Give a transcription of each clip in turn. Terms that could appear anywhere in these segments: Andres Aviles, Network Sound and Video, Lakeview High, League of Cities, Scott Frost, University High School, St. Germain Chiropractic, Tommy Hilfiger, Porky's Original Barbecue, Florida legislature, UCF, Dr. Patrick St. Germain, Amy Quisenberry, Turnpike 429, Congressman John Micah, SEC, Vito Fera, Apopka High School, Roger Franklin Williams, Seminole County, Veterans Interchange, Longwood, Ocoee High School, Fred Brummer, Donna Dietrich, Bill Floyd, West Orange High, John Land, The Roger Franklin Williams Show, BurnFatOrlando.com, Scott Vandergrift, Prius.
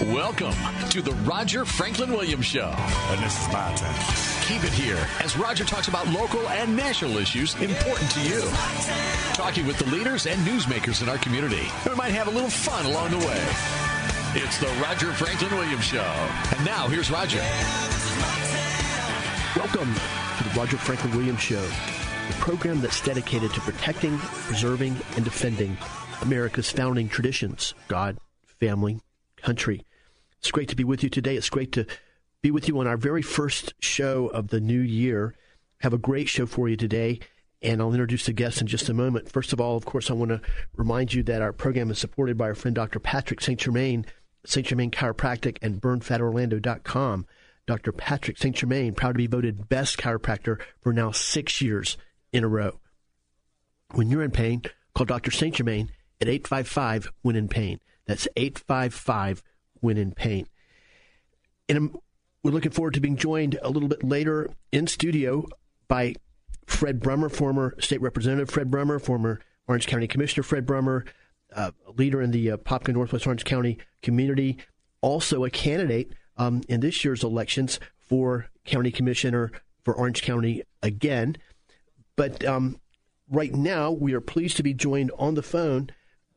Welcome to the Roger Franklin Williams Show. And this is my time. Keep it here as Roger talks about local and national issues important to you. Talking with the leaders and newsmakers in our community. We might have a little fun along the way. It's the Roger Franklin Williams Show. And now here's Roger. Welcome to the Roger Franklin Williams Show, the program that's dedicated to protecting, preserving, and defending America's founding traditions, God, family, country. It's great to be with you today. It's great to be with you on our very first show of the new year. Have a great show for you today, and I'll introduce the guests in just a moment. First of all, of course, I want to remind you that our program is supported by our friend Dr. Patrick St. Germain, St. Germain Chiropractic, and BurnFatOrlando.com. Dr. Patrick St. Germain, proud to be voted best chiropractor for now 6 years in a row. When you're in pain, call Dr. St. Germain at 855-WHEN-IN-PAIN. That's 855-WHEN-IN-PAIN. And we're looking forward to being joined a little bit later in studio by Fred Brummer, former state representative Fred Brummer, former Orange County Commissioner Fred Brummer, leader in the Apopka Northwest Orange County community, also a candidate in this year's elections for county commissioner for Orange County again. But right now, we are pleased to be joined on the phone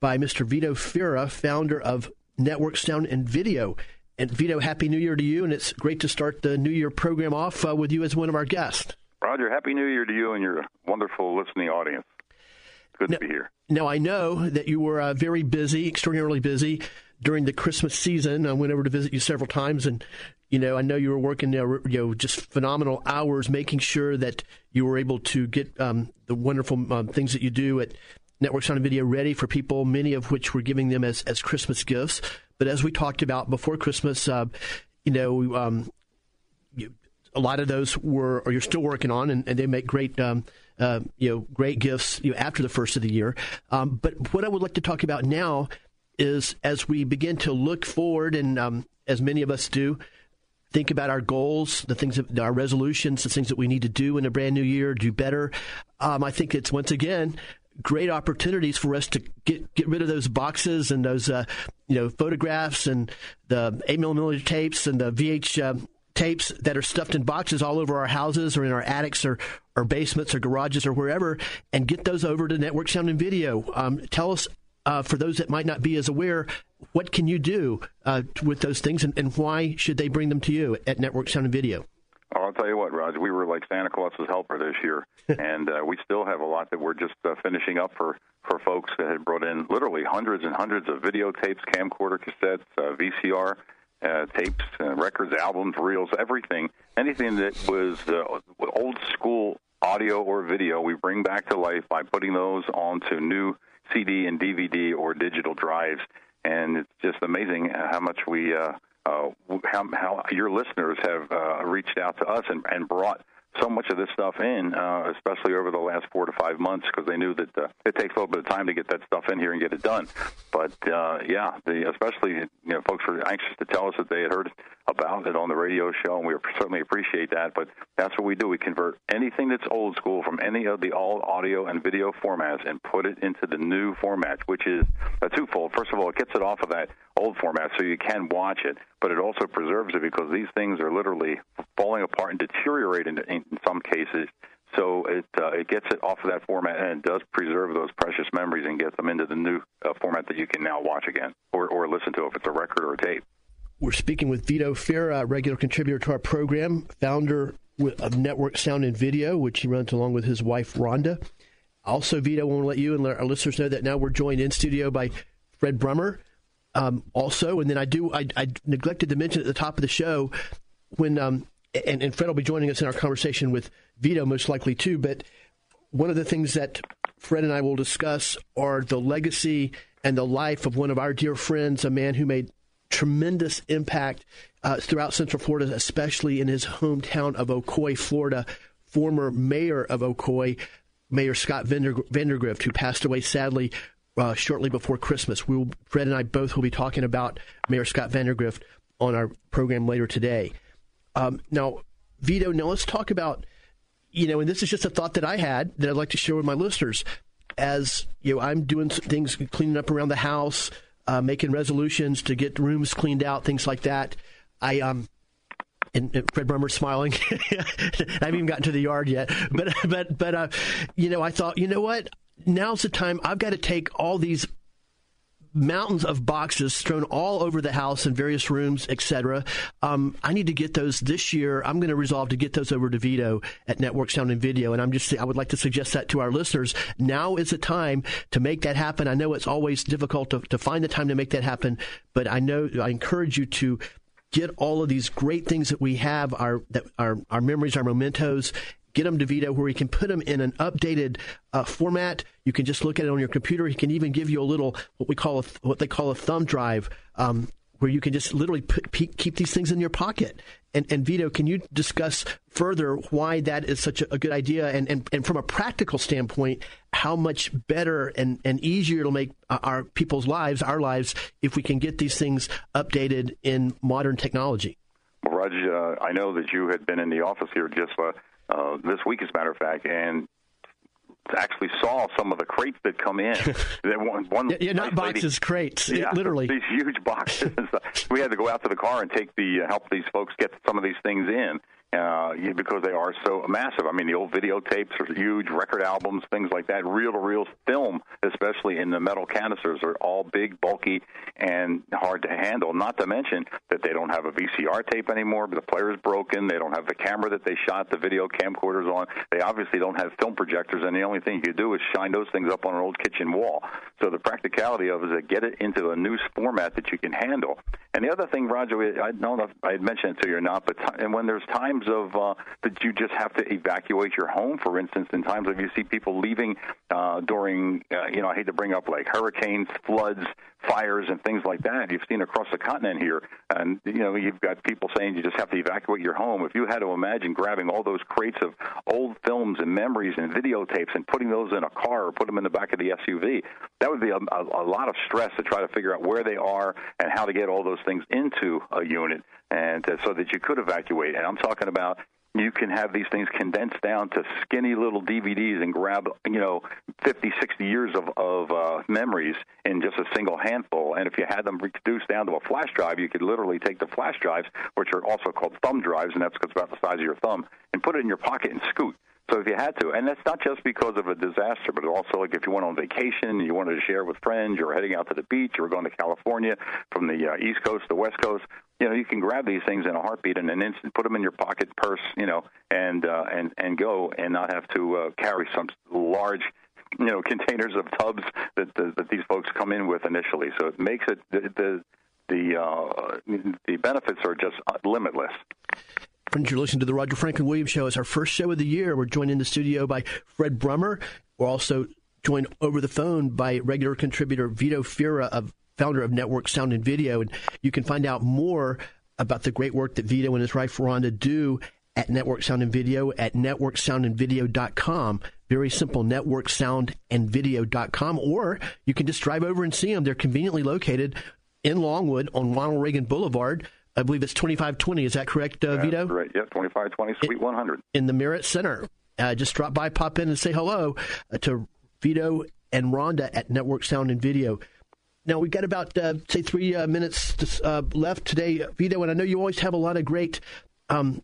by Mr. Vito Fera, founder of Network Sound and Video. And Vito, Happy New Year to you, and it's great to start the New Year program off with you as one of our guests. Roger, Happy New Year to you and your wonderful listening audience. Good to be here. Now, I know that you were very busy, extraordinarily busy during the Christmas season. I went over to visit you several times, and I know you were working just phenomenal hours, making sure that you were able to get the wonderful things that you do at Network Sound and Video ready for people, many of which we're giving them as Christmas gifts. But as we talked about before Christmas, a lot of those you're still working on, and they make great, great gifts after the first of the year. But what I would like to talk about now is as we begin to look forward, and as many of us do, think about our goals, the things that our resolutions, the things that we need to do in a brand new year, do better. I think it's once again great opportunities for us to get rid of those boxes and those photographs and the 8mm tapes and the VH tapes that are stuffed in boxes all over our houses or in our attics or basements or garages or wherever, and get those over to Network Sound and Video. Tell us, for those that might not be as aware, what can you do with those things, and why should they bring them to you at Network Sound and Video? Well, I'll tell you what, Roger, we were like Santa Claus's helper this year, and we still have a lot that we're just finishing up for folks that had brought in literally hundreds and hundreds of videotapes, camcorder cassettes, VCR tapes, records, albums, reels, everything, anything that was old school audio or video, we bring back to life by putting those onto new CD and DVD or digital drives, and it's just amazing how much we how your listeners have reached out to us and brought so much of this stuff in, especially over the last 4 to 5 months, because they knew that it takes a little bit of time to get that stuff in here and get it done. But, especially folks were anxious to tell us that they had heard about it on the radio show, and we certainly appreciate that. But that's what we do. We convert anything that's old school from any of the old audio and video formats and put it into the new format, which is a twofold. First of all, it gets it off of that old format so you can watch it, but it also preserves it because these things are literally falling apart and deteriorating in some cases. So it gets it off of that format, and it does preserve those precious memories and gets them into the new format that you can now watch again or listen to if it's a record or a tape. We're speaking with Vito Fera, a regular contributor to our program, founder of Network Sound and Video, which he runs along with his wife, Rhonda. Also, Vito, I want to let you and our listeners know that now we're joined in studio by Fred Brummer. Also, and then I neglected to mention at the top of the show when and Fred will be joining us in our conversation with Vito most likely too. But one of the things that Fred and I will discuss are the legacy and the life of one of our dear friends, a man who made tremendous impact throughout Central Florida, especially in his hometown of Ocoee, Florida, former mayor of Ocoee, Mayor Scott Vandergrift, who passed away sadly shortly before Christmas. Fred and I both will be talking about Mayor Scott Vandergrift on our program later today. Now, Vito, let's talk about, and this is just a thought that I had that I'd like to share with my listeners. As you know, I'm doing things, cleaning up around the house, making resolutions to get rooms cleaned out, things like that. And Fred Brummer's smiling. I haven't even gotten to the yard yet, but I thought, what? Now's the time. I've got to take all these mountains of boxes strewn all over the house in various rooms, etc. I need to get those this year. I'm going to resolve to get those over to Vito at Network Sound and Video, and I would like to suggest that to our listeners. Now is the time to make that happen. I know it's always difficult to find the time to make that happen, but I encourage you to get all of these great things that we have, our memories, our mementos. Get them to Vito where he can put them in an updated format. You can just look at it on your computer. He can even give you a little, what they call a thumb drive, where you can just literally keep these things in your pocket. And Vito, can you discuss further why that is such a good idea? And from a practical standpoint, how much better and easier it'll make our lives, if we can get these things updated in modern technology? Well, Raj, I know that you had been in the office here just this week, as a matter of fact, and actually saw some of the crates that come in. Not boxes, crates, literally. These huge boxes. We had to go out to the car and help these folks get some of these things in because they are so massive. I mean, the old videotapes are huge, record albums, things like that. Reel-to-reel film, especially in the metal canisters, are all big, bulky, and hard to handle. Not to mention that they don't have a VCR tape anymore, but the player's broken. They don't have the camera that they shot the video camcorders on. They obviously don't have film projectors, and the only thing you can do is shine those things up on an old kitchen wall. So the practicality of it is to get it into a new format that you can handle. And the other thing, Roger, I don't know if I had mentioned it to you or not, but and when there's times of that you just have to evacuate your home, for instance, in times of you see people leaving during, I hate to bring up like hurricanes, floods, fires, and things like that. You've seen across the continent here, and you've got people saying you just have to evacuate your home. If you had to imagine grabbing all those crates of old films and memories and videotapes and putting those in a car or put them in the back of the SUV, that would be a lot of stress to try to figure out where they are and how to get all those things into a unit and so that you could evacuate. And I'm talking about you can have these things condensed down to skinny little DVDs and grab, 50, 60 years of memories in just a single handful. And if you had them reduced down to a flash drive, you could literally take the flash drives, which are also called thumb drives, and that's about the size of your thumb, and put it in your pocket and scoot. So if you had to, and that's not just because of a disaster, but also like if you went on vacation and you wanted to share with friends, you were heading out to the beach, you were going to California from the East Coast to West Coast, you can grab these things in a heartbeat and an instant, put them in your pocket, purse, and go and not have to carry some large containers of tubs that these folks come in with initially. So it makes it the benefits are just limitless. Friends, you're listening to The Roger Franklin Williams Show. It's our first show of the year. We're joined in the studio by Fred Brummer. We're also joined over the phone by regular contributor Vito Fera, founder of Network Sound and Video. And you can find out more about the great work that Vito and his wife Rhonda do at Network Sound and Video at NetworkSoundandVideo.com. Very simple, NetworkSoundandVideo.com. Or you can just drive over and see them. They're conveniently located in Longwood on Ronald Reagan Boulevard. I believe it's 2520. Is that correct, Vito? That's right. Yeah, 2520, Suite 100. In the Merritt Center. Just drop by, pop in, and say hello to Vito and Rhonda at Network Sound and Video. Now, we've got about, 3 minutes left today, Vito, and I know you always have a lot of great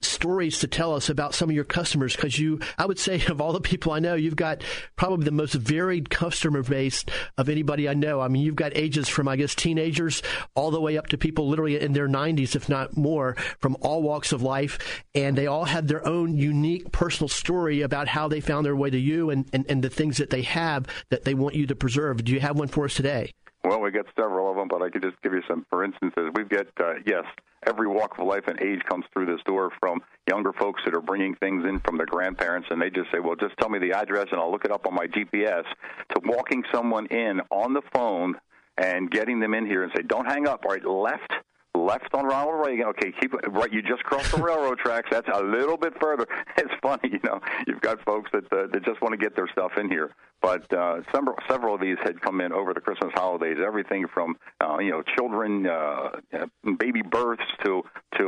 stories to tell us about some of your customers because I would say of all the people I know, you've got probably the most varied customer base of anybody I know. I mean, you've got ages from, I guess, teenagers all the way up to people literally in their 90s, if not more, from all walks of life. And they all have their own unique personal story about how they found their way to you and the things that they have that they want you to preserve. Do you have one for us today? Well, we got several of them, but I could just give you some. For instance, we've got, every walk of life and age comes through this door from younger folks that are bringing things in from their grandparents, and they just say, well, just tell me the address, and I'll look it up on my GPS, to walking someone in on the phone and getting them in here and say, don't hang up. All right, left on Ronald Reagan. Okay, keep right. You just crossed the railroad tracks. That's a little bit further. It's funny, you know. You've got folks that just want to get their stuff in here. But several of these had come in over the Christmas holidays. Everything from children, baby births to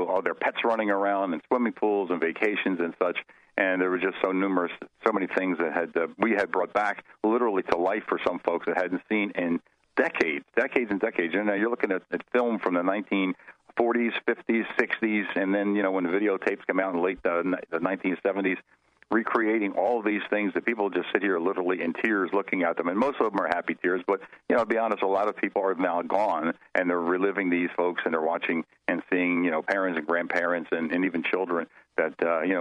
all their pets running around and swimming pools and vacations and such. And there were just so numerous, so many things that we had brought back literally to life for some folks that hadn't seen in decades. And now you're looking at film from the 1940s, 50s, 60s, and then, when the videotapes come out in the 1970s, recreating all of these things that people just sit here literally in tears looking at them. And most of them are happy tears, but, to be honest, a lot of people are now gone, and they're reliving these folks, and they're watching and seeing, parents and grandparents and even children that,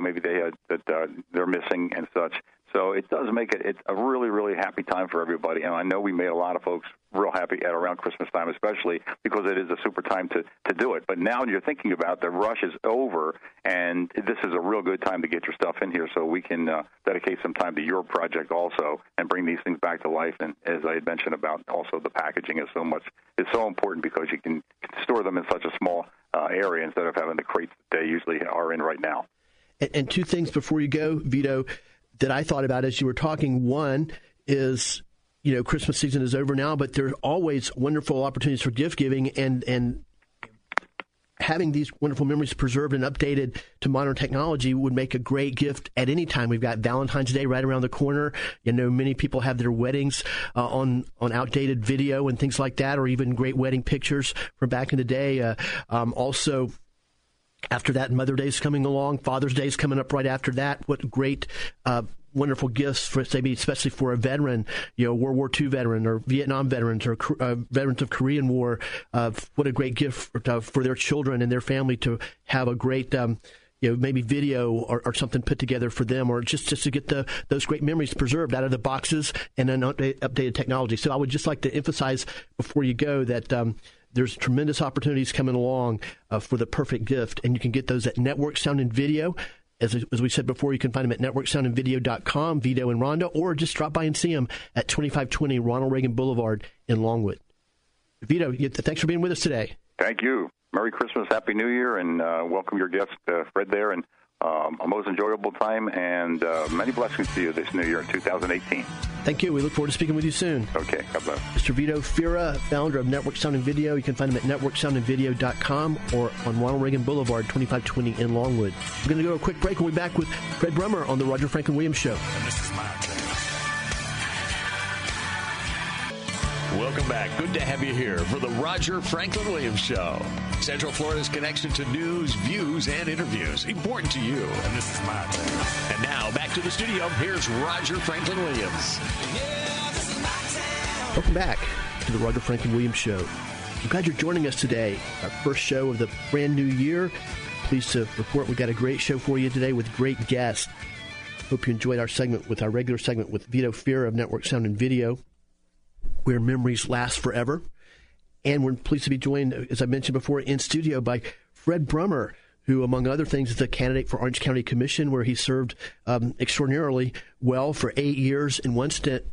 maybe they had, that they're missing and such. So it does make it's a really, really happy time for everybody. And I know we made a lot of folks real happy at around Christmas time, especially because it is a super time to do it. But now you're thinking about the rush is over, and this is a real good time to get your stuff in here so we can dedicate some time to your project also and bring these things back to life. And as I had mentioned about also the packaging is so important because you can store them in such a small area instead of having the crates that they usually are in right now. And two things before you go, Vito, that I thought about as you were talking. One is, Christmas season is over now, but there are always wonderful opportunities for gift giving and having these wonderful memories preserved and updated to modern technology would make a great gift at any time. We've got Valentine's Day right around the corner. Many people have their weddings on outdated video and things like that, or even great wedding pictures from back in the day. Also, after that, Mother's Day's coming along. Father's Day's coming up right after that. What great, wonderful gifts for, maybe especially for a veteran, World War II veteran or Vietnam veterans or veterans of Korean War. What a great gift for their children and their family to have a great, maybe video or something put together for them, or just to get those great memories preserved out of the boxes and then updated technology. So I would just like to emphasize before you go that there's tremendous opportunities coming along for the perfect gift, and you can get those at Network Sound and Video. As we said before, you can find them at NetworkSoundandVideo.com, Vito and Rhonda, or just drop by and see them at 2520 Ronald Reagan Boulevard in Longwood. Vito, thanks for being with us today. Thank you. Merry Christmas, Happy New Year, and welcome your guest, Fred, there, and a most enjoyable time, and many blessings to you this new year in 2018. Thank you. We look forward to speaking with you soon. Okay. God bless. Mr. Vito Fera, founder of Network Sound and Video. You can find him at NetworkSoundandVideo.com or on Ronald Reagan Boulevard, 2520 in Longwood. We're going to go to a quick break. We'll be back with Fred Brummer on The Roger Franklin Williams Show. And this is my time. Welcome back. Good to have you here for The Roger Franklin Williams Show. Central Florida's connection to news, views, and interviews. Important to you. And this is my time. And now, back to the studio. Here's Roger Franklin Williams. Yeah, this is my time. Welcome back to the Roger Franklin Williams Show. I'm glad you're joining us today. Our first show of the brand new year. Pleased to report we got a great show for you today with great guests. Hope you enjoyed our regular segment with Vito Fera of Network Sound and Video, where memories last forever. And we're pleased to be joined, as I mentioned before, in studio by Fred Brummer, who, among other things, is a candidate for Orange County Commission, where he served extraordinarily well for 8 years in one stint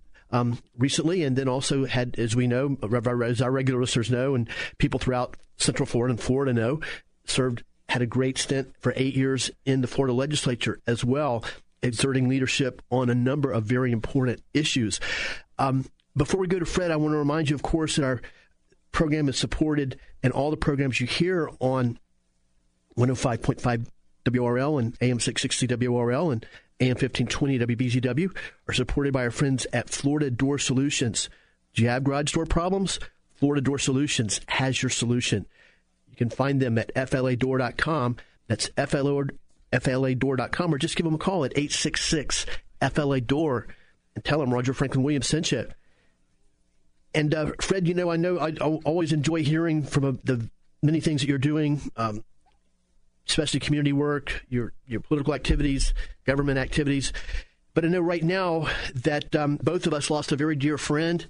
recently, and then also had, as we know, as our regular listeners know, and people throughout Central Florida and Florida know, had a great stint for 8 years in the Florida legislature as well, exerting leadership on a number of very important issues. Before we go to Fred, I want to remind you, of course, that our program is supported, and all the programs you hear on 105.5 WRL and AM 660 WRL and AM 1520 WBZW are supported by our friends at Florida Door Solutions. Do you have garage door problems? Florida Door Solutions has your solution. You can find them at FLADoor.com. That's FLADoor.com, or just give them a call at 866-FLA-DOOR and tell them Roger Franklin Williams sent you. And Fred, I know I always enjoy hearing from the many things that you're doing, especially community work, your political activities, government activities. But I know right now that both of us lost a very dear friend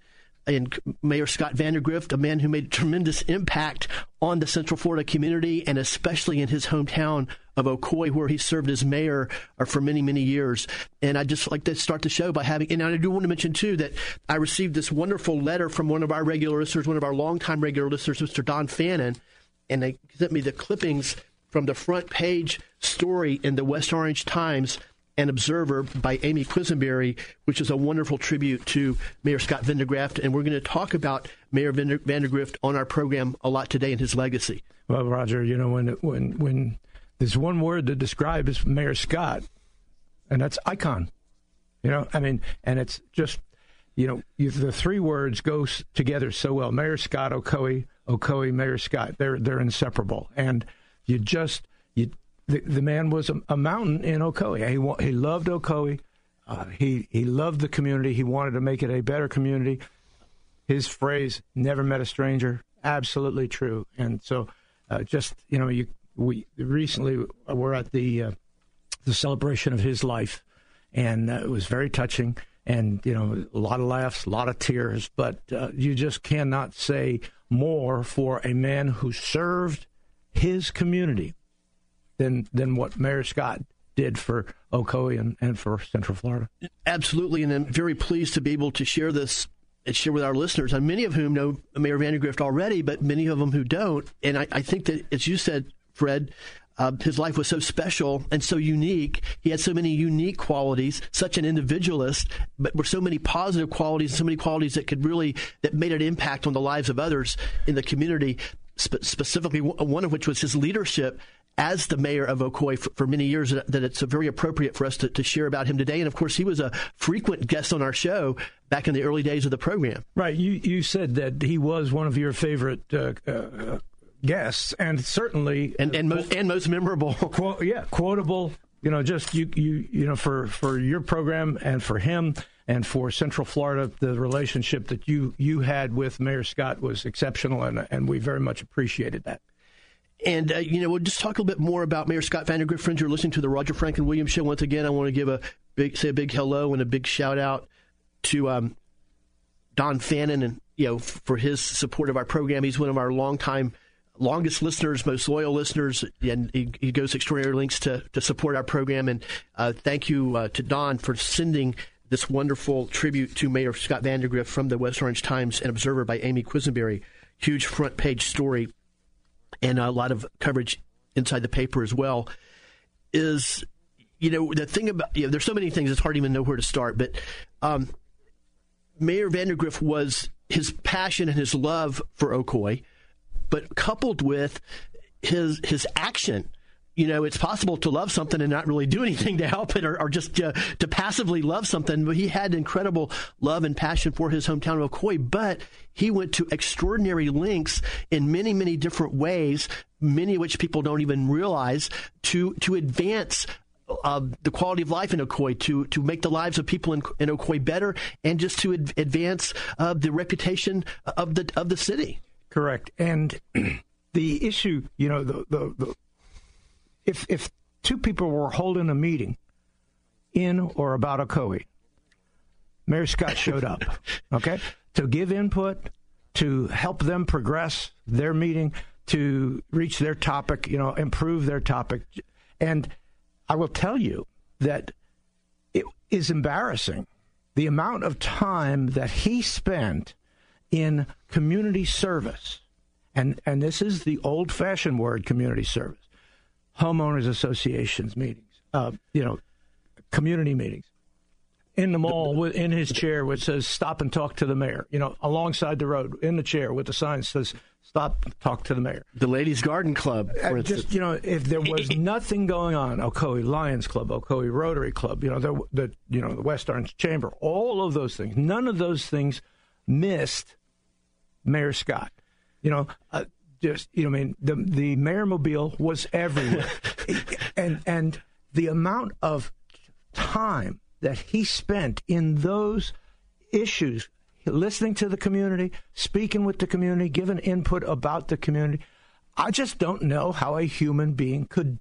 and Mayor Scott Vandergrift, a man who made a tremendous impact on the Central Florida community and especially in his hometown of Ocoee, where he served as mayor for many, many years. And I just like to start the show by having, and I do want to mention too that I received this wonderful letter from one of our regular listeners, one of our longtime regular listeners, Mr. Don Fannin, and they sent me the clippings from the front page story in the West Orange Times and Observer by Amy Quisenberry, which is a wonderful tribute to Mayor Scott Vandergrift. And we're going to talk about Mayor Vandergrift on our program a lot today and his legacy. Well, Roger, you know, when there's one word to describe is Mayor Scott, and that's icon. You know, I mean, and it's just, you know, the three words go together so well. Mayor Scott, Ocoee, Mayor Scott, they're inseparable. And you just, the man was a mountain in Ocoee. He loved Ocoee. He loved the community. He wanted to make it a better community. His phrase, never met a stranger, absolutely true. And so just, you know, we recently were at the celebration of his life, and it was very touching. And, you know, a lot of laughs, a lot of tears. But you just cannot say more for a man who served his community than what Mayor Scott did for Ocoee and for Central Florida. Absolutely, and I'm very pleased to be able to share this and share with our listeners, and many of whom know Mayor Vandergrift already, but many of them who don't. And I think that, as you said, Fred, his life was so special and so unique. He had so many unique qualities, such an individualist, but were so many positive qualities, so many qualities that made an impact on the lives of others in the community, specifically one of which was his leadership as the mayor of Ocoee for many years, that it's very appropriate for us to share about him today. And, of course, he was a frequent guest on our show back in the early days of the program. Right. You said that he was one of your favorite guests, and certainly... And most memorable. Quotable. You know, just, you know, for your program and for him and for Central Florida, the relationship that you had with Mayor Scott was exceptional, and we very much appreciated that. And, you know, we'll just talk a little bit more about Mayor Scott Vandergrift. Friends, you're listening to the Roger Franklin Williams Show. Once again, I want to give a big hello and a big shout out to Don Fannin, and, you know, for his support of our program. He's one of our longest listeners, most loyal listeners, and he goes extraordinary lengths to support our program. And thank you to Don for sending this wonderful tribute to Mayor Scott Vandergrift from the West Orange Times and Observer by Amy Quisenberry. Huge front page story, and a lot of coverage inside the paper as well. Is, you know, the thing about, you know, there's so many things, it's hard to even know where to start, but Mayor Vandergrift was, his passion and his love for Ocoee, but coupled with his action. You know, it's possible to love something and not really do anything to help it, or just to passively love something. But he had incredible love and passion for his hometown of Ocoee, but he went to extraordinary lengths in many, many different ways, many of which people don't even realize, to advance the quality of life in Ocoee, to make the lives of people in Ocoee better, and just to advance the reputation of the city. Correct. And the issue, you know, the If two people were holding a meeting in or about Ocoee, Mayor Scott showed up, okay, to give input, to help them progress their meeting, to reach their topic, you know, improve their topic. And I will tell you that it is embarrassing the amount of time that he spent in community service. And this is the old-fashioned word, community service. Homeowners associations meetings, you know, community meetings, in the mall, in his chair, which says "Stop and talk to the mayor." You know, alongside the road, in the chair with the sign that says "Stop, talk to the mayor." The Ladies Garden Club, for instance. Just, you know, if there was nothing going on, Ocoee Lions Club, Ocoee Rotary Club, you know, the West Orange Chamber, all of those things. None of those things missed Mayor Scott. You know. Just, you know, I mean, the mayor mobile was everywhere. and the amount of time that he spent in those issues, listening to the community, speaking with the community, giving input about the community, I just don't know how a human being could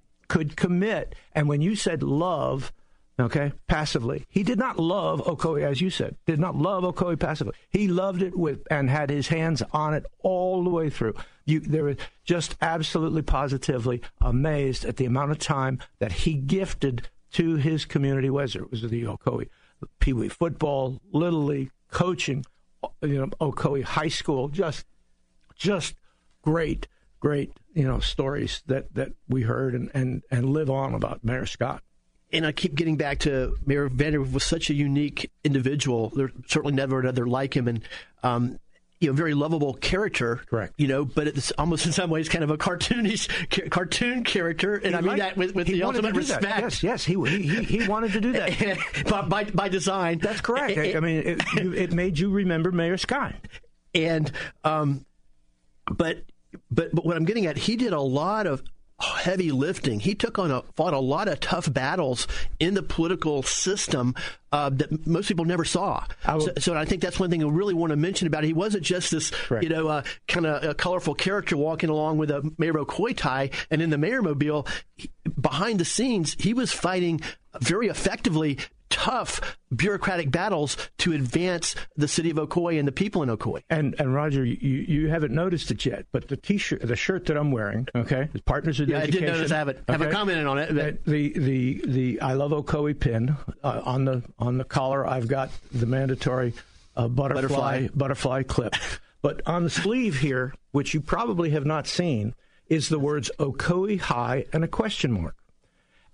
commit. And when you said love okay, passively. He did not love Ocoee, as you said, did not love Ocoee passively. He loved it with and had his hands on it all the way through. They were just absolutely positively amazed at the amount of time that he gifted to his community, whether it was the Ocoee Pee Wee football, Little League, coaching, you know, Ocoee High School, just great, you know, stories that we heard and live on about Mayor Scott. And I keep getting back to Mayor Vandergrift was such a unique individual. There's certainly never another like him, and you know, very lovable character. Correct. You know, but it's almost in some ways kind of a cartoon character, and I mean that with the ultimate respect. Yes, he wanted to do that by design. That's correct. I mean, it made you remember Mayor Scott, and but what I'm getting at, he did a lot of heavy lifting. He fought a lot of tough battles in the political system that most people never saw. So I think that's one thing I really want to mention about it. He wasn't just this, correct, you know, kind of a colorful character walking along with a Mayor Ocoee tie and in the mayor mobile. Behind the scenes, he was fighting very effectively tough bureaucratic battles to advance the city of Ocoee and the people in Ocoee. And Roger, you haven't noticed it yet, but the shirt that I'm wearing, okay, is Partners with Education. I did notice. I haven't commented on it. But the I Love Ocoee pin on the collar. I've got the mandatory butterfly clip, but on the sleeve here, which you probably have not seen, is the words Ocoee High and a question mark.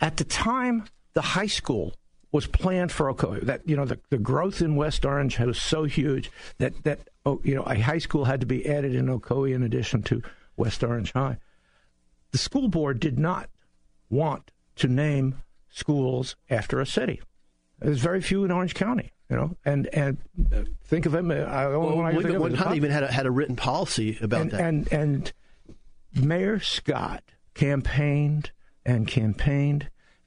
At the time, the high school was planned for Ocoee. That, you know, the growth in West Orange was so huge that a high school had to be added in Ocoee in addition to West Orange High. The school board did not want to name schools after a city. There's very few in Orange County, you know, and think of him. Hunt even had a written policy about that. And Mayor Scott campaigned.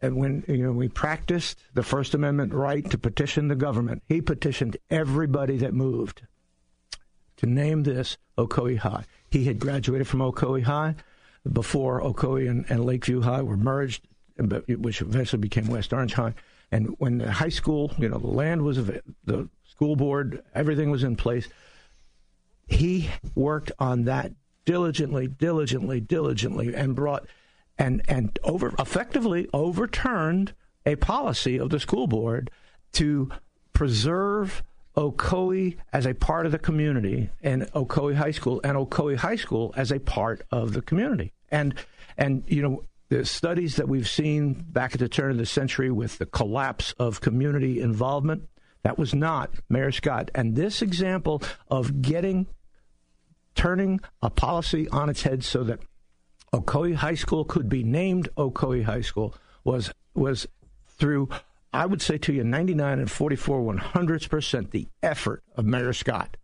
And when, you know, we practiced the First Amendment right to petition the government, he petitioned everybody that moved to name this Ocoee High. He had graduated from Ocoee High before Ocoee and Lakeview High were merged, which eventually became West Orange High. And when the high school, you know, the land was the school board, everything was in place. He worked on that diligently, and brought. And effectively overturned a policy of the school board to preserve Ocoee as a part of the community, and Ocoee High School, and Ocoee High School as a part of the community. And you know, the studies that we've seen back at the turn of the century with the collapse of community involvement, that was not Mayor Scott. And this example of turning a policy on its head so that Ocoee High School could be named Ocoee High School was through, I would say to you, 99 and 44/100% the effort of Mayor Scott.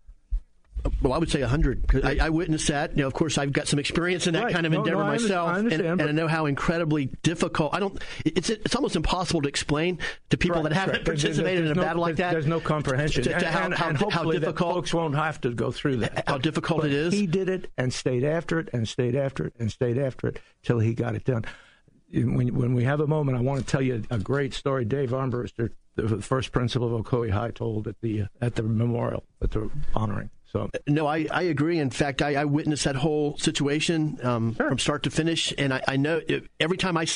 Well, I would say 100. I witnessed that. You know, of course, I've got some experience in that kind of endeavor myself, and I know how incredibly difficult. It's almost impossible to explain to people that haven't participated in a battle like that. There's no comprehension how difficult folks won't have to go through that. How difficult it is. He did it and stayed after it till he got it done. When we have a moment, I want to tell you a great story. Dave Armbruster, the first principal of Ocoee High, told at the memorial, at the honoring. So. No, I agree. In fact, I witnessed that whole situation from start to finish. And I know every time I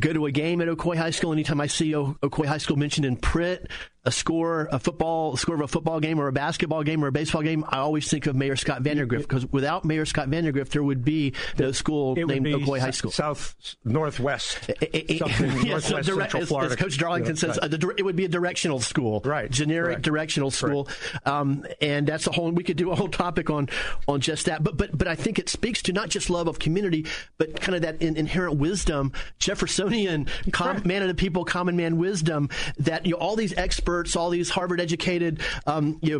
go to a game at Ocoee High School, anytime I see Ocoee High School mentioned in print, a score of a football game or a basketball game or a baseball game, I always think of Mayor Scott Vandergrift, because without Mayor Scott Vandergrift, there would be no school named Ocoee High School. Northwest Central Florida. As Coach Darlington says, it would be a directional school, right? Generic directional school, and that's a whole. We could do a whole topic on just that, but I think it speaks to not just love of community, but kind of that inherent wisdom, Jeffersonian man of the people, common man wisdom that all these experts, all these Harvard-educated,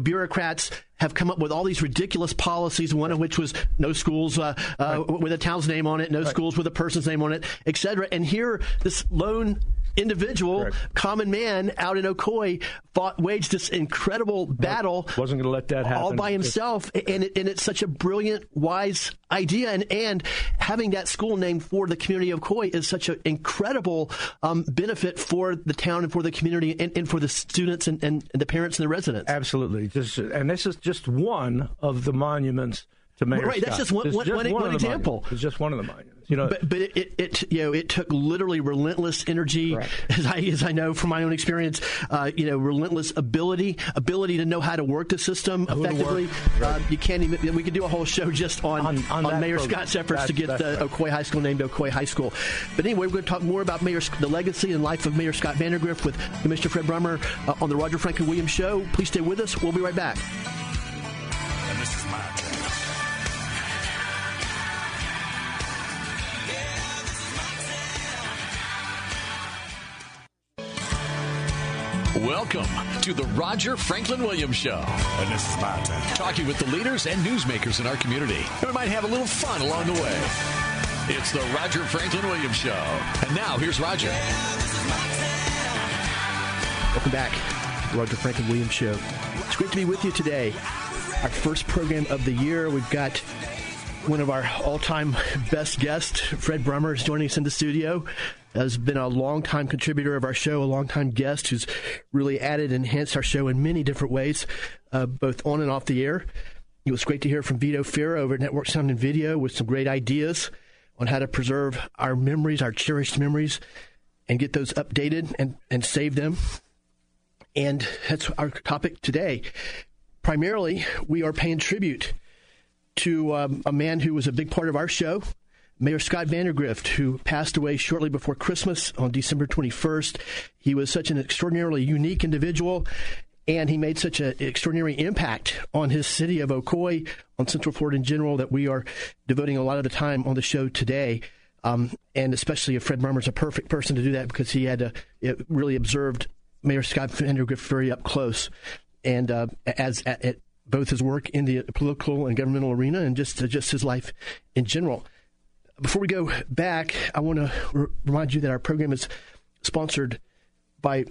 bureaucrats have come up with all these ridiculous policies. One of which was no schools with a town's name on it, no schools with a person's name on it, et cetera. And here, this lone individual, common man out in Ocoee, waged this incredible battle. Wasn't going to let that happen. All by himself, and it's such a brilliant, wise idea, and having that school named for the community of Ocoee is such an incredible benefit for the town and for the community and for the students and the parents and the residents. Absolutely. This is just one of the monuments to Mayor Scott. That's just one example. It's just one of the monuments. You know, but it took literally relentless energy, as I know from my own experience. Relentless ability to know how to work the system effectively. You can't even. We could do a whole show just on Mayor Scott's efforts to get the Ocoee High School named Ocoee High School. But anyway, we're going to talk more about the legacy and life of Mayor Scott Vandergrift with Commissioner Fred Brummer on the Roger Franklin Williams Show. Please stay with us. We'll be right back. And this is my turn. Welcome to the Roger Franklin Williams Show. And this is my time. Talking with the leaders and newsmakers in our community. And we might have a little fun along the way. It's the Roger Franklin Williams Show. And now, here's Roger. Welcome back. Roger Franklin Williams Show. It's great to be with you today. Our first program of the year. We've got one of our all-time best guests, Fred Brummer, is joining us in the studio. Has been a long-time contributor of our show, a long-time guest who's really added and enhanced our show in many different ways, both on and off the air. It was great to hear from Vito Fera over at Network Sound and Video with some great ideas on how to preserve our memories, our cherished memories, and get those updated and save them. And that's our topic today. Primarily, we are paying tribute to a man who was a big part of our show, Mayor Scott Vandergrift, who passed away shortly before Christmas on December 21st. He was such an extraordinarily unique individual, and he made such an extraordinary impact on his city of Ocoee, on Central Florida in general, that we are devoting a lot of the time on the show today. And especially if Fred Brummer's a perfect person to do that, because he had really observed Mayor Scott Vandergrift very up close, and as both his work in the political and governmental arena and just his life in general. Before we go back, I want to remind you that our program is sponsored by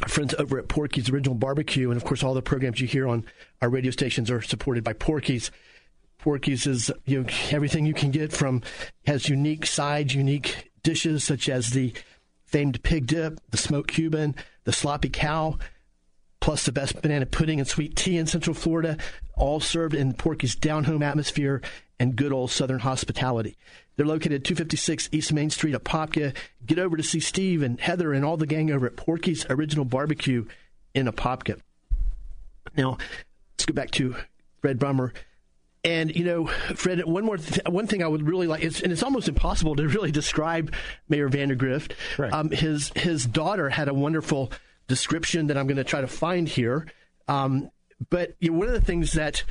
our friends over at Porky's Original Barbecue. And, of course, all the programs you hear on our radio stations are supported by Porky's. Porky's is everything you can get from – has unique sides, unique dishes such as the famed pig dip, the smoked Cuban, the sloppy cow, plus the best banana pudding and sweet tea in Central Florida, all served in Porky's down-home atmosphere and good old Southern hospitality. They're located at 256 East Main Street, Apopka. Get over to see Steve and Heather and all the gang over at Porky's Original Barbecue in Apopka. Now, let's go back to Fred Brummer. And, Fred, one thing I would really like, it's almost impossible to really describe Mayor Vandergrift. Right. His daughter had a wonderful description that I'm going to try to find here. But one of the things that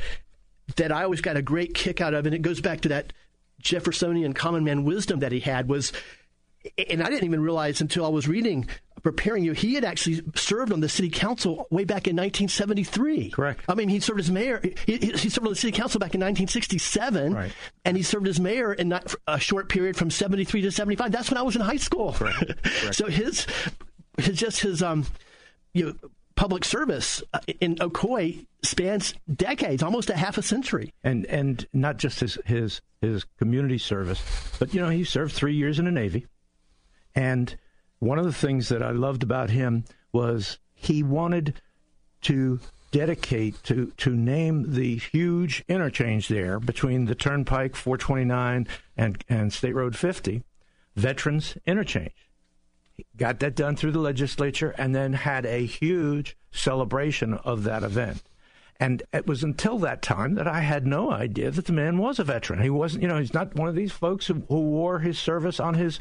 I always got a great kick out of, and it goes back to that Jeffersonian common man wisdom that he had, was, and I didn't even realize until I was reading, preparing you, he had actually served on the city council way back in 1973. Correct. I mean, he served as mayor. He served on the city council back in 1967, right, and he served as mayor in a short period from 73 to 75. That's when I was in high school. Correct. Correct. So his public service in Ocoee spans decades, almost a half a century, and not just his community service, but he served 3 years in the Navy, and one of the things that I loved about him was he wanted to dedicate to name the huge interchange there between the Turnpike 429 and State Road 50, Veterans Interchange. Got that done through the legislature, and then had a huge celebration of that event. And it was until that time that I had no idea that the man was a veteran. He wasn't, he's not one of these folks who wore his service on his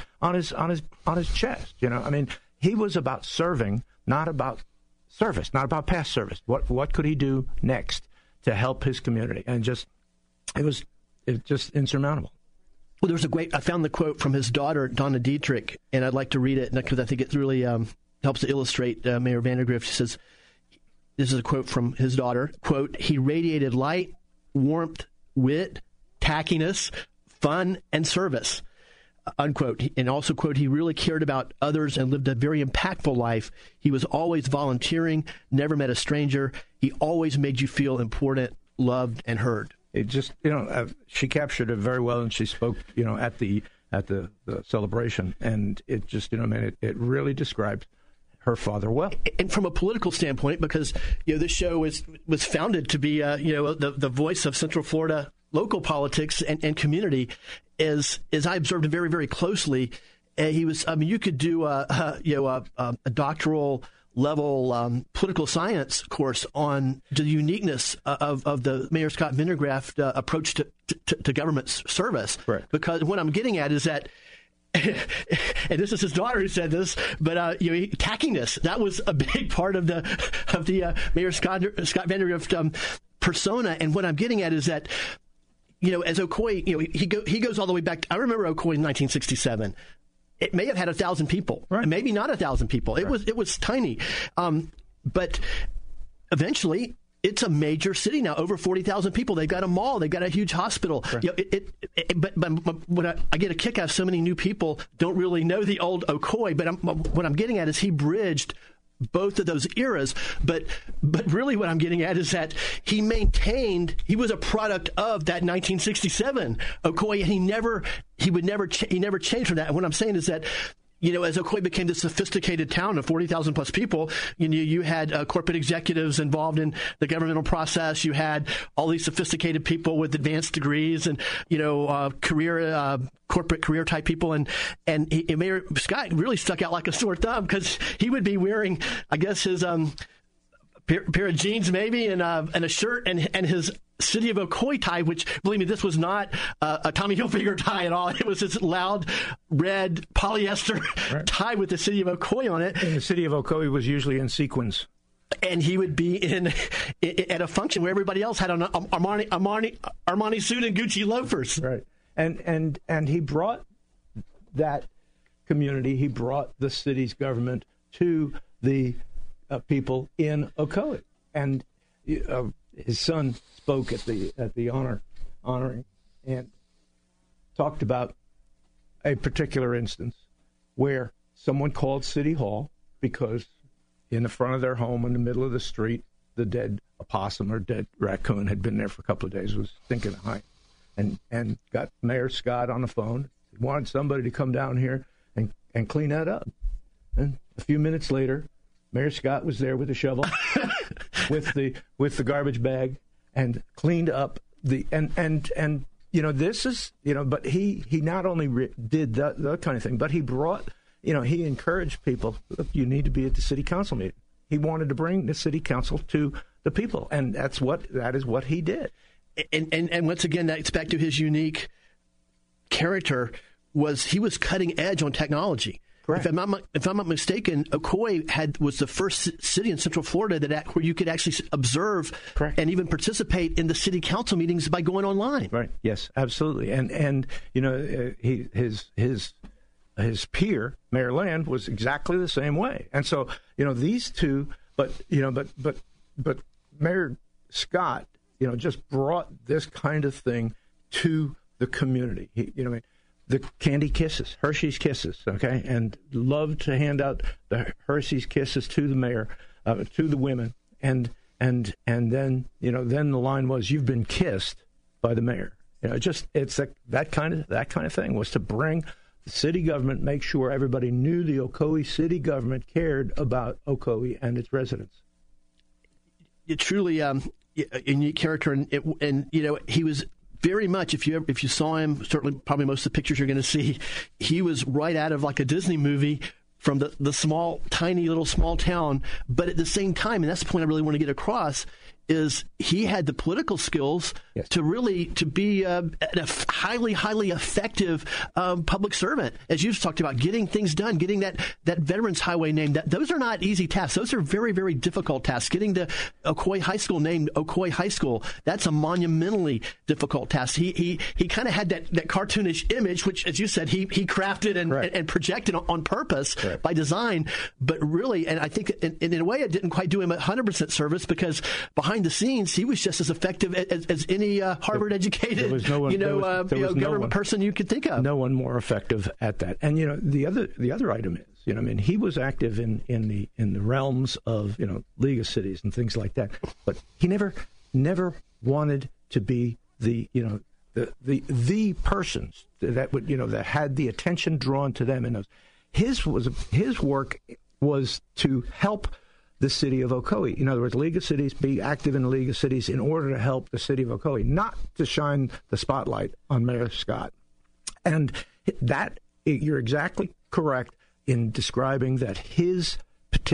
chest. I mean, he was about serving, not about service, not about past service. What could he do next to help his community? And it was just insurmountable. Well, there was I found the quote from his daughter, Donna Dietrich, and I'd like to read it because I think it really helps to illustrate Mayor Vandergrift. She says, this is a quote from his daughter, quote, "He radiated light, warmth, wit, tackiness, fun, and service. unquote. And also, quote, he really cared about others and lived a very impactful life. He was always volunteering, never met a stranger. He always made you feel important, loved, and heard. It just, you know, she captured it very well, and she spoke, you know, at the celebration, and it just, you know, I mean, it really described her father well. And from a political standpoint, because, you know, this show was founded to be, you know, the voice of Central Florida local politics and community, as I observed very, very closely. He was, I mean, you could do a doctoral level political science course on the uniqueness of the Mayor Scott Vandergrift approach to government service. Right. Because what I'm getting at is that, and this is his daughter who said this, but you know, tackiness—that was a big part of the Mayor Scott Vandergrift persona. And what I'm getting at is that, you know, as Ocoee, you know, he goes all the way back. I remember Ocoee in 1967. It may have had 1,000 people, right, and maybe not 1,000 people. Right. It was tiny, but eventually, it's a major city now, over 40,000 people. They've got a mall. They've got a huge hospital. Right. You know, but when I get a kick out of so many new people don't really know the old Ocoee. But what I'm getting at is he bridged both of those eras. But really what I'm getting at is that he maintained, he was a product of that 1967 Ocoee, and he never changed from that. And what I'm saying is that, you know, as Ocoee became this sophisticated town of 40,000 plus people, you know, you had corporate executives involved in the governmental process. You had all these sophisticated people with advanced degrees and, you know, corporate career type people. And Mayor Scott really stuck out like a sore thumb, because he would be wearing, I guess, his pair of jeans maybe and a shirt and his City of Ocoee tie, which, believe me, this was not a Tommy Hilfiger tie at all. It was this loud red polyester tie with the City of Ocoee on it. And the City of Ocoee was usually in sequins. And he would be at a function where everybody else had an Armani suit and Gucci loafers. Right. And he brought that community, he brought the city's government to the people in Ocoee. And his son spoke at the honoring and talked about a particular instance where someone called City Hall because in the front of their home in the middle of the street, the dead opossum or dead raccoon had been there for a couple of days, was stinking high, and got Mayor Scott on the phone, wanted somebody to come down here and clean that up. And a few minutes later, Mayor Scott was there with a shovel, with the garbage bag, and cleaned up the and you know, this is, you know, but he not only did that kind of thing, but he brought, you know, he encouraged people. Look, you need to be at the city council meeting. He wanted to bring the city council to the people, and that is what he did. And once again, that's back to his unique character. He was cutting edge on technology. Correct. If I'm not mistaken, Ocoee was the first city in Central Florida where you could actually observe, correct, and even participate in the city council meetings by going online. Right. Yes, absolutely. And you know, his peer, Mayor Land, was exactly the same way. And so, you know, these two, but you know, but Mayor Scott, you know, just brought this kind of thing to the community. He, you know, I mean, the candy kisses, Hershey's Kisses, okay, and loved to hand out the Hershey's Kisses to the mayor, to the women, and then, you know, then the line was, "You've been kissed by the mayor." You know, just it's like that kind of thing was to bring the city government, make sure everybody knew the Ocoee city government cared about Ocoee and its residents. It truly a unique character, and you know, he was. Very much, if you saw him, certainly probably most of the pictures you're going to see, he was right out of like a Disney movie from the tiny little small town. But at the same time, and that's the point I really want to get across, is he had the political skills, yes, to be a highly effective public servant. As you've talked about, getting things done, getting that Veterans Highway named. Those are not easy tasks. Those are very, very difficult tasks. Getting the Ocoee High School named Ocoee High School, that's a monumentally difficult task. He kind of had that cartoonish image, which, as you said, he crafted and projected on purpose, correct, by design. But really, and I think in a way it didn't quite do him 100% service, because behind behind the scenes, he was just as effective as any Harvard-educated government person you could think of. No one more effective at that. And you know, the other item is, you know, I mean, he was active in the realms of, you know, League of Cities and things like that. But he never wanted to be the persons that would, you know, that had the attention drawn to them. And his work was to help the city of Ocoee. In other words, League of Cities, be active in the League of Cities in order to help the city of Ocoee, not to shine the spotlight on Mayor Scott. And that, you're exactly correct in describing that his,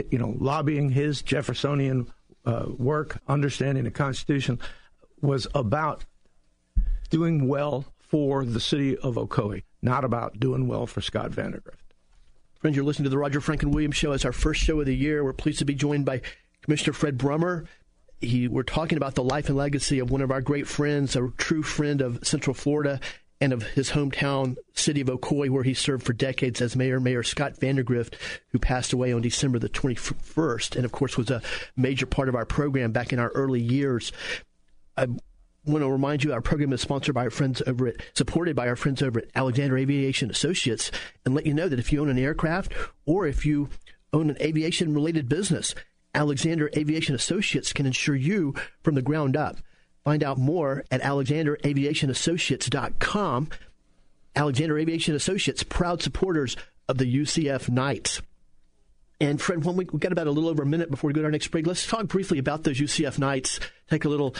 you know, lobbying, his Jeffersonian work, understanding the Constitution, was about doing well for the city of Ocoee, not about doing well for Scott Vandergrift. Friends, you're listening to The Roger Franklin Williams Show. It's our first show of the year. We're pleased to be joined by Commissioner Fred Brummer. We're talking about the life and legacy of one of our great friends, a true friend of Central Florida and of his hometown city of Ocoee, where he served for decades as mayor, Mayor Scott Vandergrift, who passed away on December the 21st, and, of course, was a major part of our program back in our early years. I want to remind you, our program is supported by our friends over at Alexander Aviation Associates, and let you know that if you own an aircraft or if you own an aviation-related business, Alexander Aviation Associates can insure you from the ground up. Find out more at alexanderaviationassociates.com. Alexander Aviation Associates, proud supporters of the UCF Knights. And Fred, we've got about a little over a minute before we go to our next break. Let's talk briefly about those UCF Knights. Take a little,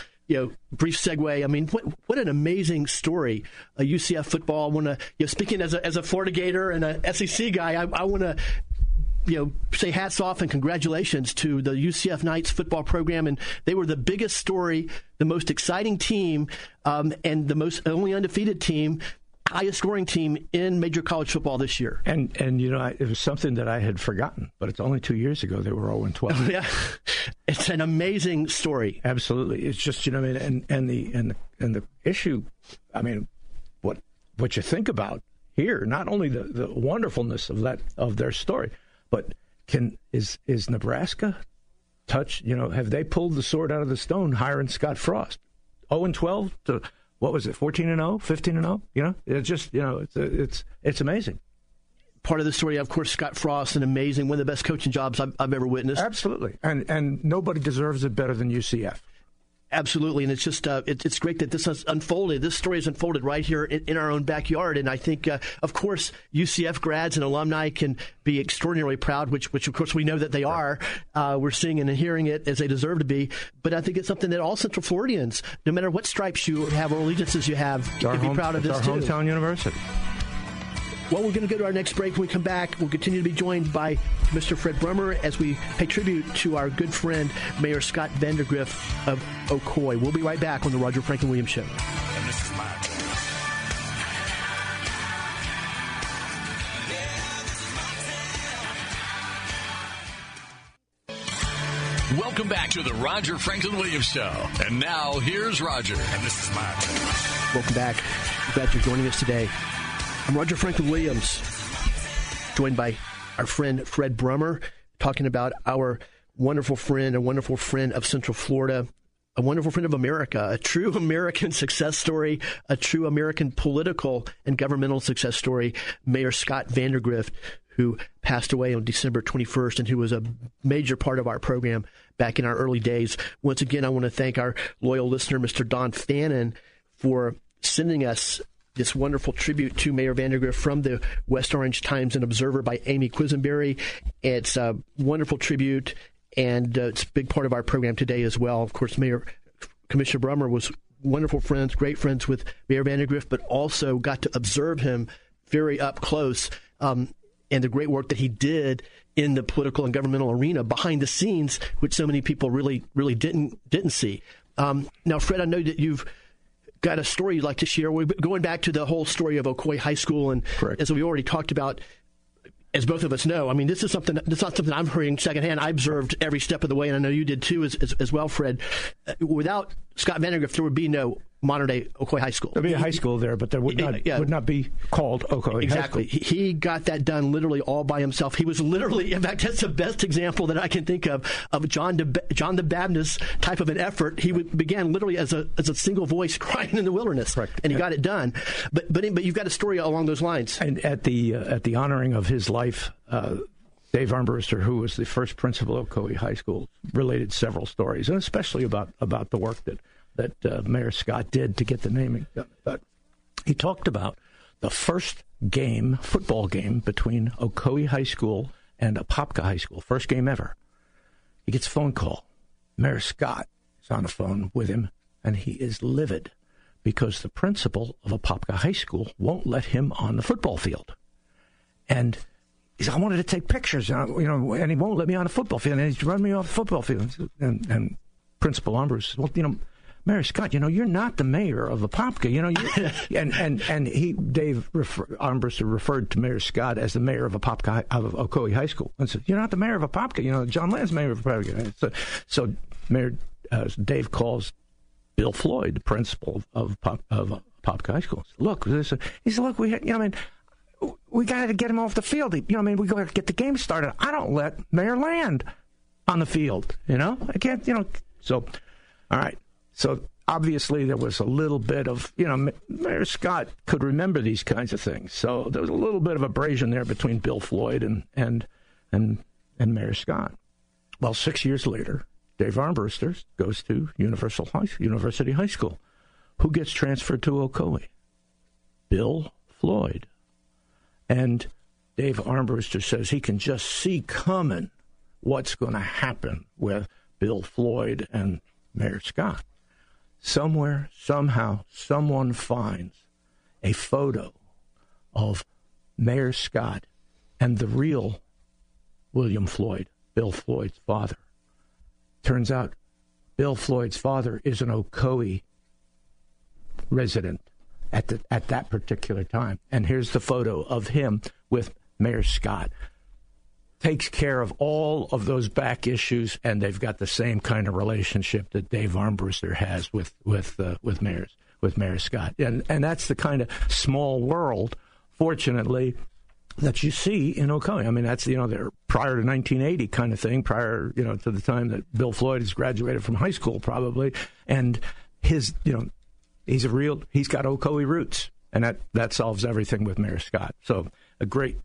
brief segue. I mean, what an amazing story. UCF football. I want to, speaking as a Florida Gator and a SEC guy, I want to, say hats off and congratulations to the UCF Knights football program. And they were the biggest story, the most exciting team, and the only undefeated team, highest scoring team in major college football this year. And it was something that I had forgotten, but it's only 2 years ago they were 0-12. Yeah. It's an amazing story. Absolutely. It's just, the issue, I mean, what you think about here, not only the wonderfulness of their story, but is Nebraska have they pulled the sword out of the stone hiring Scott Frost? 0-12 to, what was it, 14-0, 15-0? It's just, it's amazing. Part of the story, of course, Scott Frost, an amazing, one of the best coaching jobs I've ever witnessed. Absolutely. And nobody deserves it better than UCF. Absolutely. And it's just, it's great that this has unfolded. This story has unfolded right here in our own backyard. And I think, of course, UCF grads and alumni can be extraordinarily proud, which of course, we know that they are. We're seeing and hearing it as they deserve to be. But I think it's something that all Central Floridians, no matter what stripes you have or allegiances you have, can be proud of this too. It's our hometown university. Well, we're going to go to our next break. When we come back, we'll continue to be joined by Mr. Fred Brummer as we pay tribute to our good friend, Mayor Scott Vandergrift of Ocoee. We'll be right back on The Roger Franklin Williams Show. And this is my turn. Welcome back to The Roger Franklin Williams Show. And now, here's Roger. And this is my turn. Welcome back. Glad you're joining us today. I'm Roger Franklin Williams, joined by our friend Fred Brummer, talking about our wonderful friend, a wonderful friend of Central Florida, a wonderful friend of America, a true American success story, a true American political and governmental success story, Mayor Scott Vandergrift, who passed away on December 21st and who was a major part of our program back in our early days. Once again, I want to thank our loyal listener, Mr. Don Fannin, for sending us this wonderful tribute to Mayor Vandergrift from the West Orange Times and Observer by Amy Quisenberry. It's a wonderful tribute, and it's a big part of our program today as well. Of course, Commissioner Brummer was wonderful friends, great friends with Mayor Vandergrift, but also got to observe him very up close, and the great work that he did in the political and governmental arena behind the scenes, which so many people really, really didn't see. Now, Fred, I know that you've got a story you'd like to share. We're going back to the whole story of Ocoee High School, and correct, as we already talked about, as both of us know, I mean, this is something that's not something I'm hearing secondhand. I observed every step of the way, and I know you did too, as well, Fred. without Scott Vandergrift, there would be no modern-day Ocoee High School. There would be a high school there, but there would not be called Ocoee High School. Exactly. He got that done literally all by himself. He was literally, in fact, that's the best example that I can think of John the Baptist type of an effort. He began literally as a single voice crying in the wilderness, correct, and he got it done. But you've got a story along those lines. And at the honoring of his life, Dave Armbruster, who was the first principal of Ocoee High School, related several stories, and especially about the work that Mayor Scott did to get the naming done. But he talked about the first football game, between Ocoee High School and Apopka High School, first game ever. He gets a phone call. Mayor Scott is on the phone with him, and he is livid because the principal of Apopka High School won't let him on the football field. And he said, I wanted to take pictures, and he won't let me on the football field, and he's running me off the football field. And Principal Armbruster said, well, Mayor Scott, you're not the mayor of Apopka. Dave Armbruster referred to Mayor Scott as the mayor of Apopka, of Ocoee High School, and said, you're not the mayor of Apopka. John Land's mayor of Apopka. So Mayor Dave calls Bill Floyd, the principal of Apopka High School. He said, look, we got to get him off the field. We got to get the game started. I don't let Mayor Land on the field, I can't, So, all right. So, obviously, there was a little bit of, Mayor Scott could remember these kinds of things. So, there was a little bit of abrasion there between Bill Floyd and Mayor Scott. Well, 6 years later, Dave Armbruster goes to University High School. Who gets transferred to Ocoee? Bill Floyd. And Dave Armbruster says he can just see coming what's going to happen with Bill Floyd and Mayor Scott. Somewhere, somehow, someone finds a photo of Mayor Scott and the real William Floyd, Bill Floyd's father. Turns out Bill Floyd's father is an Ocoee resident at that particular time. And here's the photo of him with Mayor Scott. Takes care of all of those back issues, and they've got the same kind of relationship that Dave Armbruster has with Mayor Scott. And that's the kind of small world, fortunately, that you see in Ocoee. I mean, that's, they're prior to 1980 kind of thing, prior, to the time that Bill Floyd has graduated from high school probably, and his, he's got Ocoee roots, and that solves everything with Mayor Scott. So a great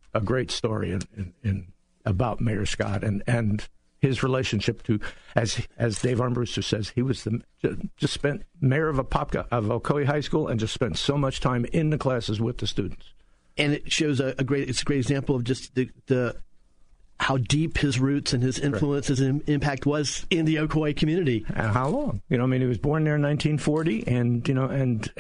story in about Mayor Scott and his relationship to, as Dave Armbruster says, he was just spent mayor of Apopka, of Ocoee High School, and just spent so much time in the classes with the students. And it shows it's a great example of just the how deep his roots and his influences and impact was in the Ocoee community. And how long? He was born there in 1940 and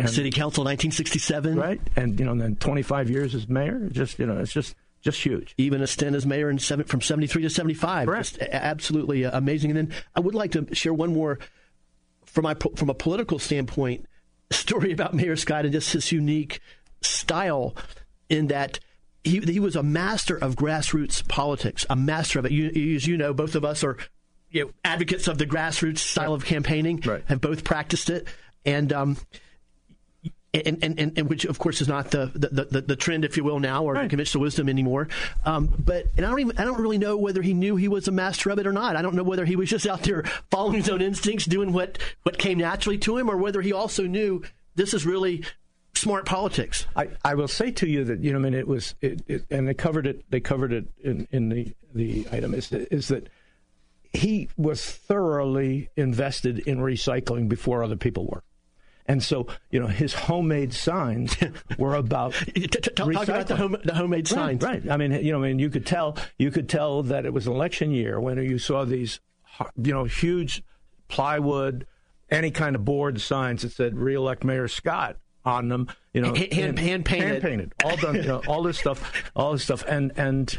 city council 1967. Right. And then 25 years as mayor, it's just huge. Even a stint as mayor from 73 to 75. Correct. Just absolutely amazing. And then I would like to share one more from a political standpoint story about Mayor Scott and just his unique style in that he was a master of grassroots politics, a master of it. Both of us are advocates of the grassroots style of campaigning, have both practiced it. And which, of course, is not the trend, if you will, now or conventional wisdom anymore. I don't really know whether he knew he was a master of it or not. I don't know whether he was just out there following his own instincts, doing what came naturally to him, or whether he also knew this is really smart politics. I will say to you that it was and they covered it. They covered it in the item is that he was thoroughly invested in recycling before other people were. And so, his homemade signs were about talk about the homemade signs. Right. You could tell. You could tell that it was an election year when you saw these, huge plywood, any kind of board signs that said "Reelect Mayor Scott" on them. Hand painted, all done. All this stuff. And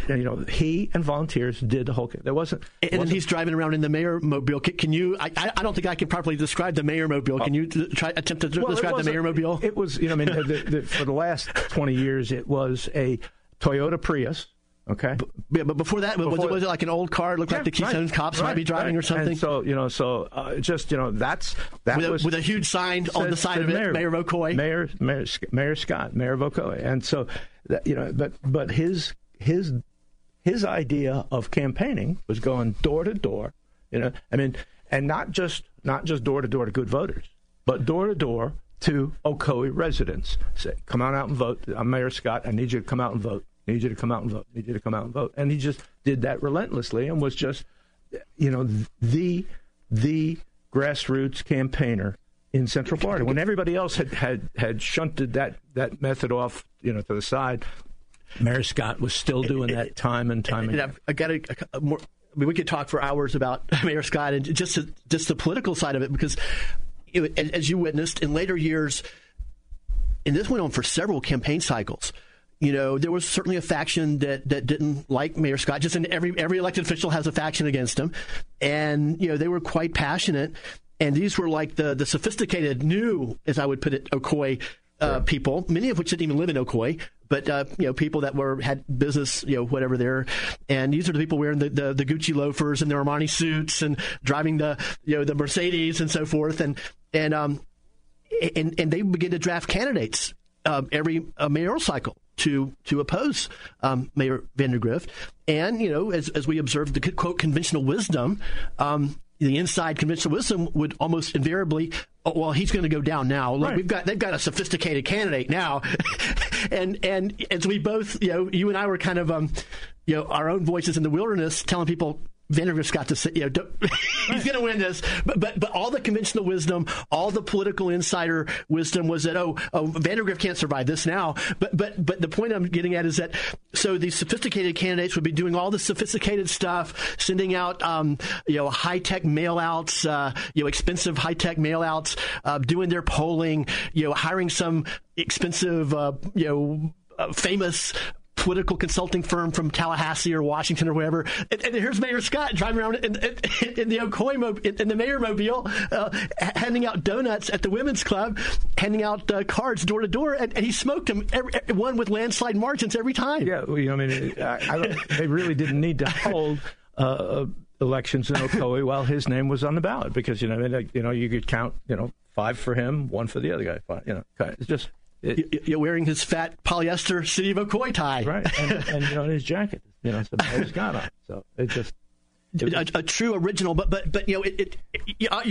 he and volunteers did the whole thing. And he's driving around in the mayor mobile. Can you? I don't think I can properly describe the mayor mobile. Can you attempt to describe the mayor mobile? It was. For the last 20 years, it was a Toyota Prius Okay. But before that, was it like an old car? It looked like the Keystone Cops might be driving or something. And so, with a huge sign on the side of it, Mayor of Ocoee. Mayor Scott, Mayor of Ocoee. And so, but his idea of campaigning was going door to door, and not just door to door to good voters, but door to door to Ocoee residents. Say, come on out and vote. I'm Mayor Scott. I need you to come out and vote. Need you to come out and vote. Need you to come out and vote. And he just did that relentlessly and was just, the grassroots campaigner in Central Florida. When everybody else had shunted that method off, to the side, Mayor Scott was still doing that time and time again. I got a more. I mean, we could talk for hours about Mayor Scott and just the political side of it, because, as you witnessed in later years, and this went on for several campaign cycles. There was certainly a faction that didn't like Mayor Scott. Just in every elected official has a faction against him. And, they were quite passionate. And these were like the sophisticated new, as I would put it, Ocoee people, many of which didn't even live in Ocoee, but, people that had business, whatever there. And these are the people wearing the Gucci loafers and their Armani suits and driving the Mercedes and so forth. And they began to draft candidates every mayoral cycle to oppose Mayor Vandergrift. And, as we observed, the quote conventional wisdom, the inside conventional wisdom would almost invariably, he's going to go down now. Look, right. They've got a sophisticated candidate now. and as we both, you and I were kind of, our own voices in the wilderness telling people, Vandergrift's got to say, he's going to win this. But all the conventional wisdom, all the political insider wisdom was that, Vandergrift can't survive this now. But the point I'm getting at is that, so these sophisticated candidates would be doing all the sophisticated stuff, sending out, high-tech mail-outs, expensive high-tech mail-outs, doing their polling, hiring some expensive, famous political consulting firm from Tallahassee or Washington or wherever, and here's Mayor Scott driving around in the Ocoee, in the Mayor Mobile, handing out donuts at the women's club, handing out cards door to door, and he smoked them, one with landslide margins every time. Yeah, they really didn't need to hold elections in Ocoee while his name was on the ballot, because you could count 5 for him, 1 for the other guy. 5, it's just. You're wearing his fat polyester City of Ocoee tie, right? And his jacket, he's got on. So it just a true original. But you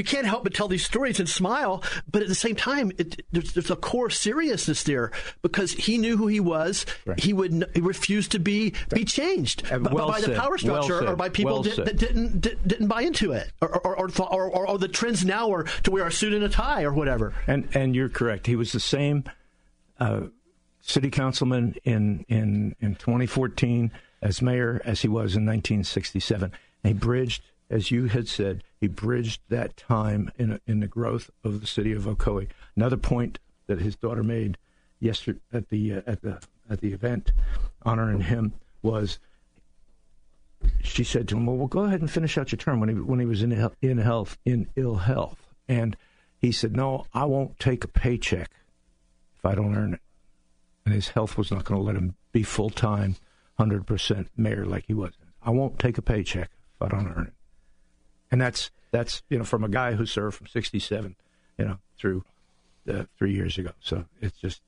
can't help but tell these stories and smile. But at the same time, there's a core seriousness there, because he knew who he was. Right. He refused to be changed by the power structure or by people that didn't buy into it, or the trends now are to wear a suit and a tie or whatever. And you're correct. He was the same city councilman in 2014 as mayor as he was in 1967. And he bridged, as you had said, that time in the growth of the city of Ocoee. Another point that his daughter made yesterday at the event honoring him was, she said to him, "Well, go ahead and finish out your term," when he was in ill health, and he said, "No, I won't take a paycheck if I don't earn it." And his health was not going to let him be full-time, 100% mayor like he was. I won't take a paycheck if I don't earn it. And that's from a guy who served from 67, through 3 years ago. So it's just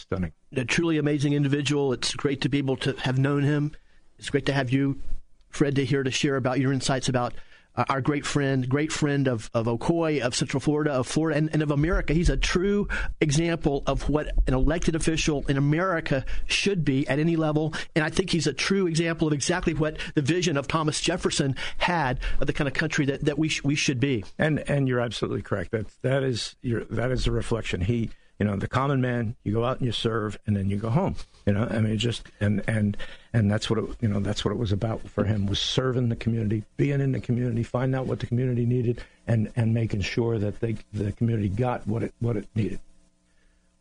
stunning. A truly amazing individual. It's great to be able to have known him. It's great to have you, Fred, here to share about your insights about our great friend of Ocoee, of Central Florida, of Florida, and of America. He's a true example of what an elected official in America should be at any level. And I think he's a true example of exactly what the vision of Thomas Jefferson had of the kind of country that we should be. And you're absolutely correct. That is a reflection. He, the common man, you go out and you serve, and then you go home. That's what it, that's what it was about for him, was serving the community, being in the community, finding out what the community needed, and making sure that the community got what it needed.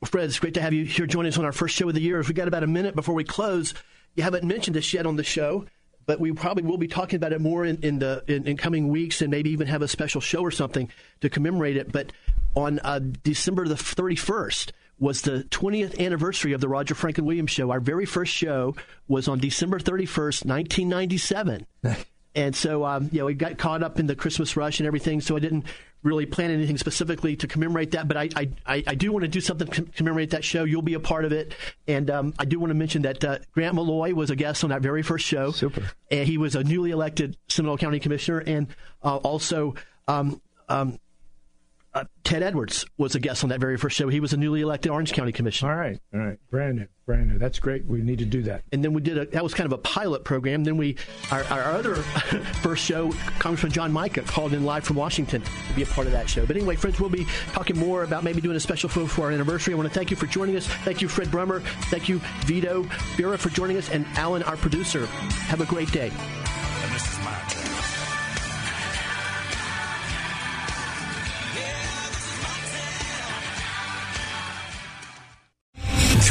Fred, it's great to have you here joining us on our first show of the year. As we got about a minute before we close, you haven't mentioned this yet on the show, but we probably will be talking about it more in coming weeks, and maybe even have a special show or something to commemorate it. But on December the 31st. was the 20th anniversary of the Roger Franklin Williams Show. Our very first show was on December 31st, 1997. And so, we got caught up in the Christmas rush and everything, so I didn't really plan anything specifically to commemorate that. But I do want to do something to commemorate that show. You'll be a part of it. And I do want to mention that Grant Malloy was a guest on that very first show. Super. And he was a newly elected Seminole County Commissioner. And Ted Edwards was a guest on that very first show. He was a newly elected Orange County Commissioner. All right. Brand new. That's great. We need to do that. And then we did that was kind of a pilot program. Then our other first show, Congressman John Micah called in live from Washington to be a part of that show. But anyway, friends, we'll be talking more about maybe doing a special show for our anniversary. I want to thank you for joining us. Thank you, Fred Brummer. Thank you, Vito Fera, for joining us, and Alan, our producer. Have a great day. And this is my turn.